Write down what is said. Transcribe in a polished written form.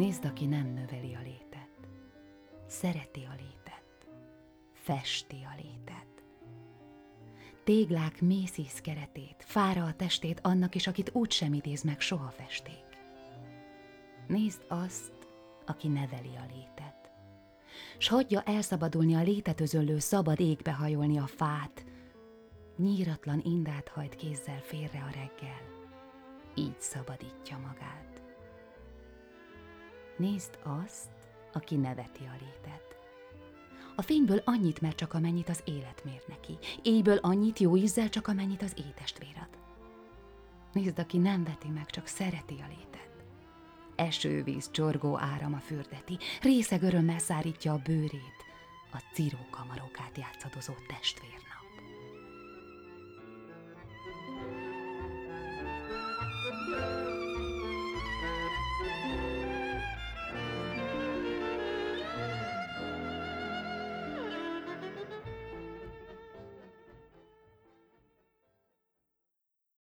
Nézd, aki nem növeli a létet, szereti a létet, festi a létet. Téglák mészíz keretét, fára a testét annak is, akit úgysem idéz meg soha festék. Nézd azt, aki neveli a létet, s hagyja elszabadulni a létet özöllő, szabad égbe hajolni a fát, nyíratlan indát hajt kézzel félre a reggel, így szabadítja magát. Nézd azt, aki neveti a létet. A fényből annyit mer csak amennyit az élet mér neki, éjből annyit, jó ízzel csak amennyit az éjtestvér ad. Nézd, aki nem veti meg, csak szereti a létet. Esővíz csorgó árama fürdeti, részeg örömmel szárítja a bőrét, a ciróka marokát játszadozó testvérnak.